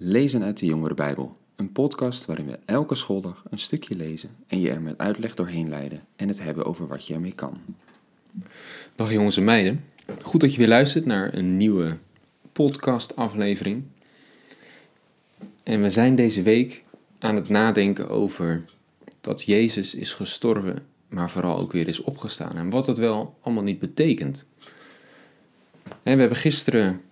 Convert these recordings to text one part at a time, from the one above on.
Lezen uit de Jongerenbijbel, een podcast waarin we elke schooldag een stukje lezen en je er met uitleg doorheen leiden en het hebben over wat je ermee kan. Dag jongens en meiden, goed dat je weer luistert naar een nieuwe podcastaflevering. En we zijn deze week aan het nadenken over dat Jezus is gestorven, maar vooral ook weer is opgestaan en wat dat wel allemaal niet betekent. En we hebben gisteren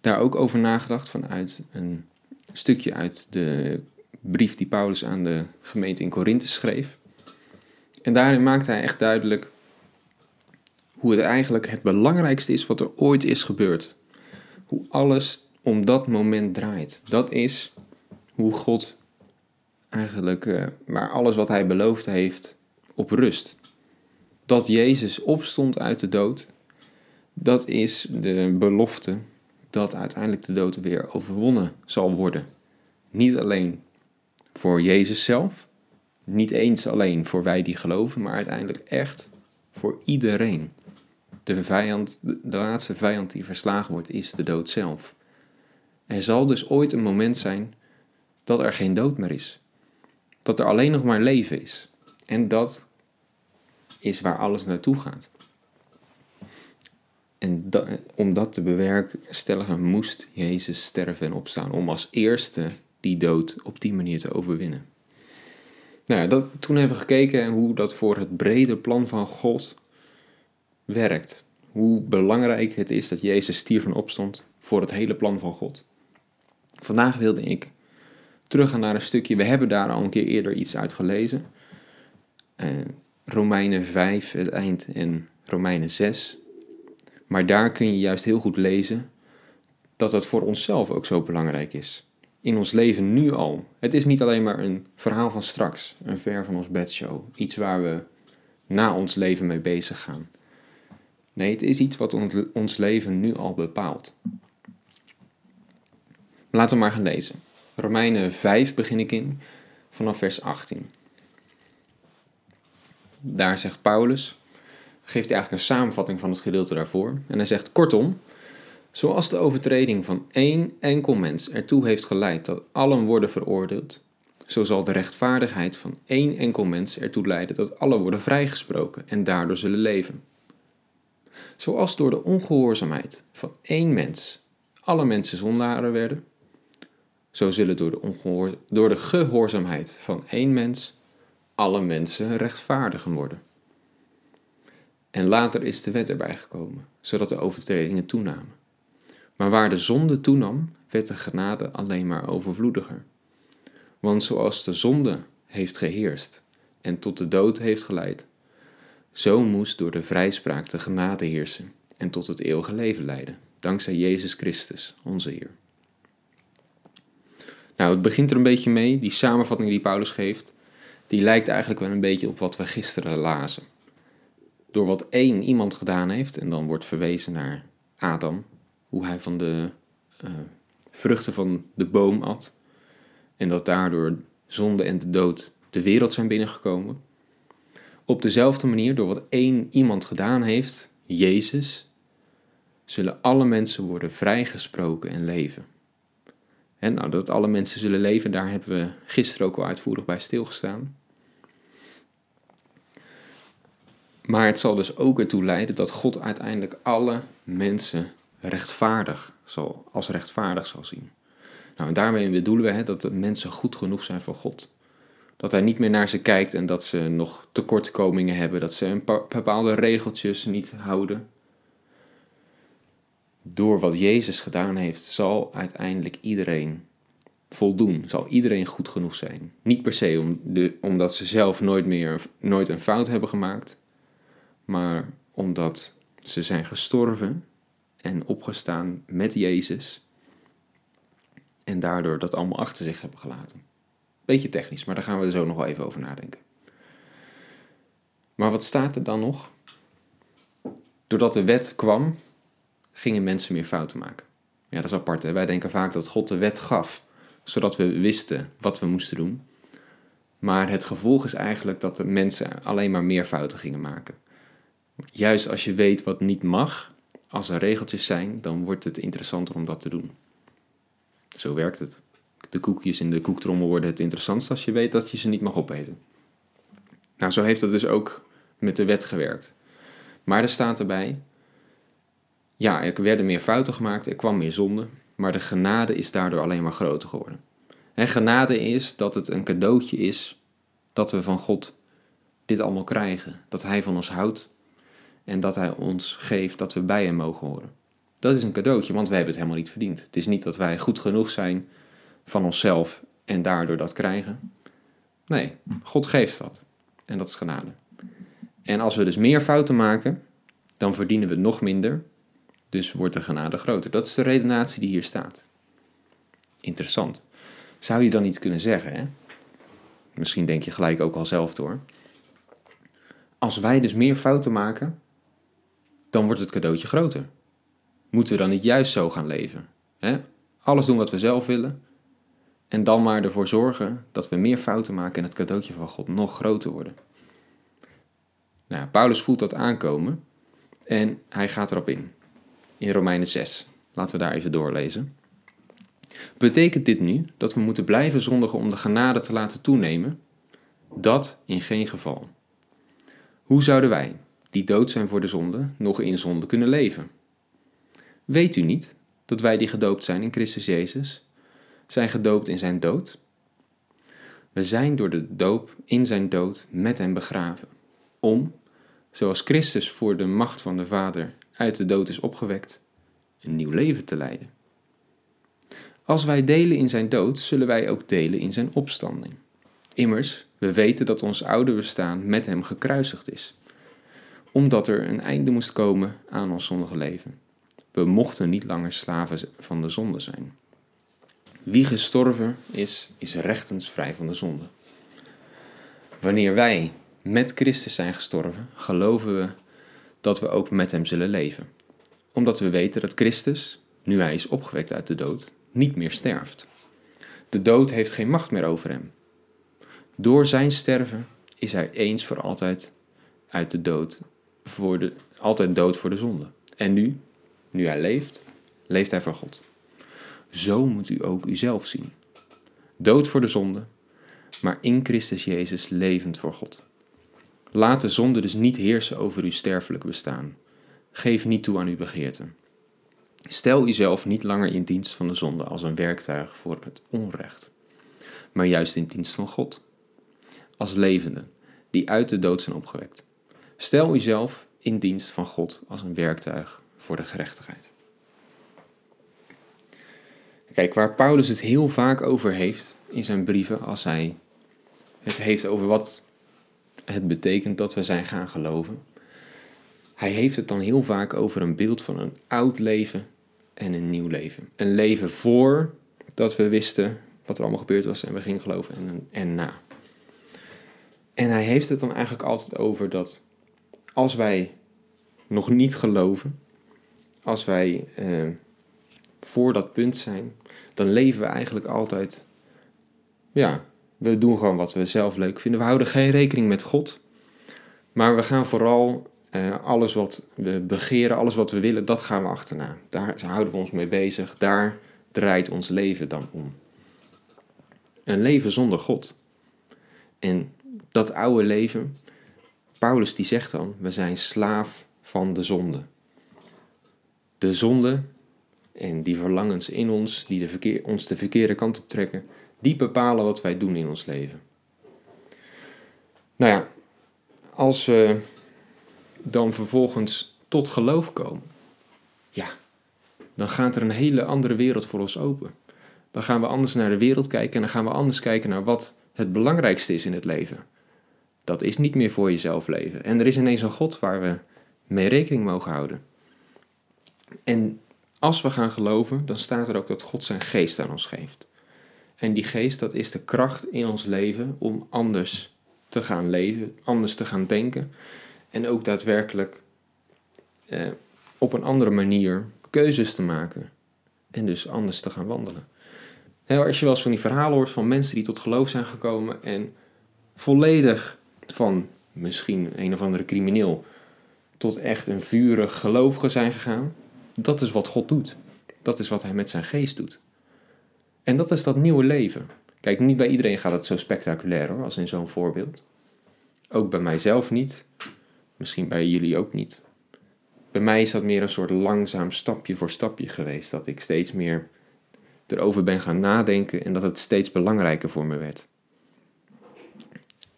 daar ook over nagedacht vanuit een stukje uit de brief die Paulus aan de gemeente in Korinthe schreef. En daarin maakt hij echt duidelijk hoe het eigenlijk het belangrijkste is wat er ooit is gebeurd. Hoe alles om dat moment draait. Dat is hoe God eigenlijk, waar alles wat hij beloofd heeft, op rust. Dat Jezus opstond uit de dood, dat is de belofte dat uiteindelijk de dood weer overwonnen zal worden. Niet alleen voor Jezus zelf, niet eens alleen voor wij die geloven, maar uiteindelijk echt voor iedereen. De laatste vijand die verslagen wordt is de dood zelf. Er zal dus ooit een moment zijn dat er geen dood meer is. Dat er alleen nog maar leven is. En dat is waar alles naartoe gaat. En om dat te bewerkstelligen moest Jezus sterven en opstaan. Om als eerste die dood op die manier te overwinnen. Nou ja, toen hebben we gekeken hoe dat voor het brede plan van God werkt. Hoe belangrijk het is dat Jezus stierf en opstond voor het hele plan van God. Vandaag wilde ik teruggaan naar een stukje. We hebben daar al een keer eerder iets uit gelezen. Romeinen 5, het eind, en Romeinen 6... Maar daar kun je juist heel goed lezen dat het voor onszelf ook zo belangrijk is. In ons leven nu al. Het is niet alleen maar een verhaal van straks, een ver van ons bedshow. Iets waar we na ons leven mee bezig gaan. Nee, het is iets wat ons leven nu al bepaalt. Laten we maar gaan lezen. Romeinen 5 begin ik in, vanaf vers 18. Daar zegt Paulus, geeft hij eigenlijk een samenvatting van het gedeelte daarvoor. En hij zegt, kortom, zoals de overtreding van één enkel mens ertoe heeft geleid dat allen worden veroordeeld, zo zal de rechtvaardigheid van één enkel mens ertoe leiden dat allen worden vrijgesproken en daardoor zullen leven. Zoals door de ongehoorzaamheid van één mens alle mensen zondaren werden, zo zullen door de gehoorzaamheid van één mens alle mensen rechtvaardigen worden. En later is de wet erbij gekomen, zodat de overtredingen toenamen. Maar waar de zonde toenam, werd de genade alleen maar overvloediger. Want zoals de zonde heeft geheerst en tot de dood heeft geleid, zo moest door de vrijspraak de genade heersen en tot het eeuwige leven leiden, dankzij Jezus Christus, onze Heer. Nou, het begint er een beetje mee, die samenvatting die Paulus geeft, die lijkt eigenlijk wel een beetje op wat we gisteren lazen. Door wat één iemand gedaan heeft, en dan wordt verwezen naar Adam, hoe hij van de vruchten van de boom at, en dat daardoor zonde en de dood de wereld zijn binnengekomen. Op dezelfde manier, door wat één iemand gedaan heeft, Jezus, zullen alle mensen worden vrijgesproken en leven. En nou, dat alle mensen zullen leven, daar hebben we gisteren ook al uitvoerig bij stilgestaan. Maar het zal dus ook ertoe leiden dat God uiteindelijk alle mensen rechtvaardig zal zien. Nou, en daarmee bedoelen we dat de mensen goed genoeg zijn voor God. Dat hij niet meer naar ze kijkt en dat ze nog tekortkomingen hebben, dat ze een bepaalde regeltjes niet houden. Door wat Jezus gedaan heeft, zal uiteindelijk iedereen voldoen, zal iedereen goed genoeg zijn. Niet per se omdat ze zelf nooit een fout hebben gemaakt, maar omdat ze zijn gestorven en opgestaan met Jezus en daardoor dat allemaal achter zich hebben gelaten. Beetje technisch, maar daar gaan we er zo nog wel even over nadenken. Maar wat staat er dan nog? Doordat de wet kwam, gingen mensen meer fouten maken. Ja, dat is apart, hè? Wij denken vaak dat God de wet gaf, zodat we wisten wat we moesten doen. Maar het gevolg is eigenlijk dat de mensen alleen maar meer fouten gingen maken. Juist als je weet wat niet mag, als er regeltjes zijn, dan wordt het interessanter om dat te doen. Zo werkt het. De koekjes in de koektrommel worden het interessantst als je weet dat je ze niet mag opeten. Nou, zo heeft dat dus ook met de wet gewerkt. Maar er staat erbij, ja, er werden meer fouten gemaakt, er kwam meer zonde, maar de genade is daardoor alleen maar groter geworden. En genade is dat het een cadeautje is dat we van God dit allemaal krijgen. Dat Hij van ons houdt en dat Hij ons geeft dat we bij Hem mogen horen. Dat is een cadeautje, want wij hebben het helemaal niet verdiend. Het is niet dat wij goed genoeg zijn van onszelf en daardoor dat krijgen. Nee, God geeft dat. En dat is genade. En als we dus meer fouten maken, dan verdienen we nog minder. Dus wordt de genade groter. Dat is de redenatie die hier staat. Interessant. Zou je dan niet kunnen zeggen, hè? Misschien denk je gelijk ook al zelf door. Als wij dus meer fouten maken, dan wordt het cadeautje groter. Moeten we dan niet juist zo gaan leven? Hè? Alles doen wat we zelf willen. En dan maar ervoor zorgen dat we meer fouten maken en het cadeautje van God nog groter worden. Nou, Paulus voelt dat aankomen en hij gaat erop in. In Romeinen 6. Laten we daar even doorlezen. Betekent dit nu dat we moeten blijven zondigen om de genade te laten toenemen? Dat in geen geval. Hoe zouden wij, die dood zijn voor de zonde, nog in zonde kunnen leven? Weet u niet dat wij die gedoopt zijn in Christus Jezus, zijn gedoopt in zijn dood? We zijn door de doop in zijn dood met hem begraven, om, zoals Christus voor de macht van de Vader uit de dood is opgewekt, een nieuw leven te leiden. Als wij delen in zijn dood, zullen wij ook delen in zijn opstanding. Immers, we weten dat ons oude bestaan met hem gekruisigd is, omdat er een einde moest komen aan ons zondige leven. We mochten niet langer slaven van de zonde zijn. Wie gestorven is, is rechtens vrij van de zonde. Wanneer wij met Christus zijn gestorven, geloven we dat we ook met hem zullen leven. Omdat we weten dat Christus, nu hij is opgewekt uit de dood, niet meer sterft. De dood heeft geen macht meer over hem. Door zijn sterven is hij eens voor altijd uit de dood, altijd dood voor de zonde. En nu hij leeft, leeft hij voor God. Zo moet u ook uzelf zien. Dood voor de zonde, maar in Christus Jezus levend voor God. Laat de zonde dus niet heersen over uw sterfelijk bestaan. Geef niet toe aan uw begeerten. Stel uzelf niet langer in dienst van de zonde als een werktuig voor het onrecht, maar juist in dienst van God, als levenden die uit de dood zijn opgewekt. Stel uzelf in dienst van God als een werktuig voor de gerechtigheid. Kijk, waar Paulus het heel vaak over heeft in zijn brieven, als hij het heeft over wat het betekent dat we zijn gaan geloven. Hij heeft het dan heel vaak over een beeld van een oud leven en een nieuw leven. Een leven voor dat we wisten wat er allemaal gebeurd was en we gingen geloven en na. En hij heeft het dan eigenlijk altijd over dat als wij nog niet geloven, als wij voor dat punt zijn, dan leven we eigenlijk altijd, ja, we doen gewoon wat we zelf leuk vinden. We houden geen rekening met God, maar we gaan vooral alles wat we begeren, alles wat we willen, dat gaan we achterna. Daar houden we ons mee bezig, daar draait ons leven dan om. Een leven zonder God. En dat oude leven, Paulus die zegt dan, we zijn slaaf van de zonde. De zonde en die verlangens in ons, die ons de verkeerde kant op trekken, die bepalen wat wij doen in ons leven. Nou ja, als we dan vervolgens tot geloof komen, ja, dan gaat er een hele andere wereld voor ons open. Dan gaan we anders naar de wereld kijken en dan gaan we anders kijken naar wat het belangrijkste is in het leven. Dat is niet meer voor jezelf leven. En er is ineens een God waar we mee rekening mogen houden. En als we gaan geloven, dan staat er ook dat God zijn geest aan ons geeft. En die geest, dat is de kracht in ons leven om anders te gaan leven, anders te gaan denken. En ook daadwerkelijk op een andere manier keuzes te maken. En dus anders te gaan wandelen. Nou, als je wel eens van die verhalen hoort van mensen die tot geloof zijn gekomen en volledig van misschien een of andere crimineel tot echt een vurig gelovige zijn gegaan. Dat is wat God doet. Dat is wat hij met zijn geest doet. En dat is dat nieuwe leven. Kijk, niet bij iedereen gaat het zo spectaculair hoor, als in zo'n voorbeeld. Ook bij mijzelf niet. Misschien bij jullie ook niet. Bij mij is dat meer een soort langzaam stapje voor stapje geweest. Dat ik steeds meer erover ben gaan nadenken en dat het steeds belangrijker voor me werd.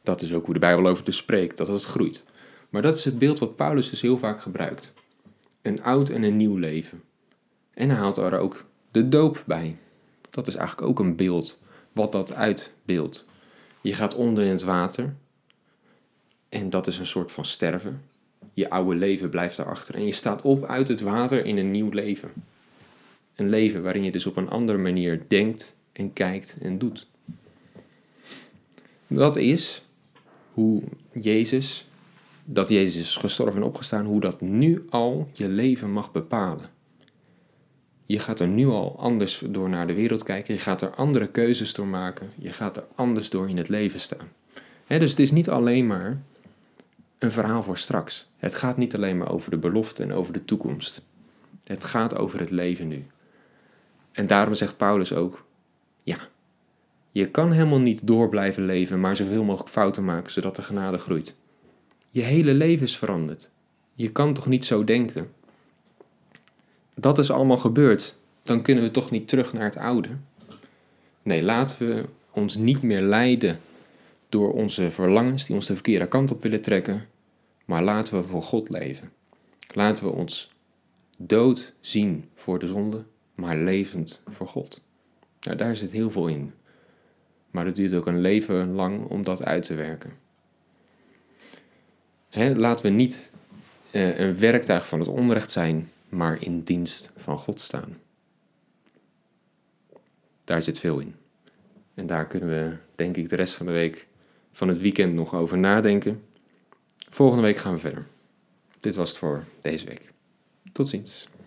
Dat is ook hoe de Bijbel over dus spreekt, dat het groeit. Maar dat is het beeld wat Paulus dus heel vaak gebruikt. Een oud en een nieuw leven. En hij haalt er ook de doop bij. Dat is eigenlijk ook een beeld, wat dat uitbeeldt. Je gaat onder in het water en dat is een soort van sterven. Je oude leven blijft daarachter en je staat op uit het water in een nieuw leven. Een leven waarin je dus op een andere manier denkt en kijkt en doet. Dat is hoe Jezus, dat Jezus is gestorven en opgestaan, hoe dat nu al je leven mag bepalen. Je gaat er nu al anders door naar de wereld kijken. Je gaat er andere keuzes door maken. Je gaat er anders door in het leven staan. Dus het is niet alleen maar een verhaal voor straks. Het gaat niet alleen maar over de belofte en over de toekomst. Het gaat over het leven nu. En daarom zegt Paulus ook, ja, je kan helemaal niet door blijven leven, maar zoveel mogelijk fouten maken, zodat de genade groeit. Je hele leven is veranderd. Je kan toch niet zo denken? Dat is allemaal gebeurd. Dan kunnen we toch niet terug naar het oude? Nee, laten we ons niet meer leiden door onze verlangens die ons de verkeerde kant op willen trekken. Maar laten we voor God leven. Laten we ons dood zien voor de zonde, maar levend voor God. Nou, daar zit heel veel in. Maar dat duurt ook een leven lang om dat uit te werken. Laten we niet een werktuig van het onrecht zijn, maar in dienst van God staan. Daar zit veel in. En daar kunnen we, denk ik, de rest van de week, van het weekend nog over nadenken. Volgende week gaan we verder. Dit was het voor deze week. Tot ziens.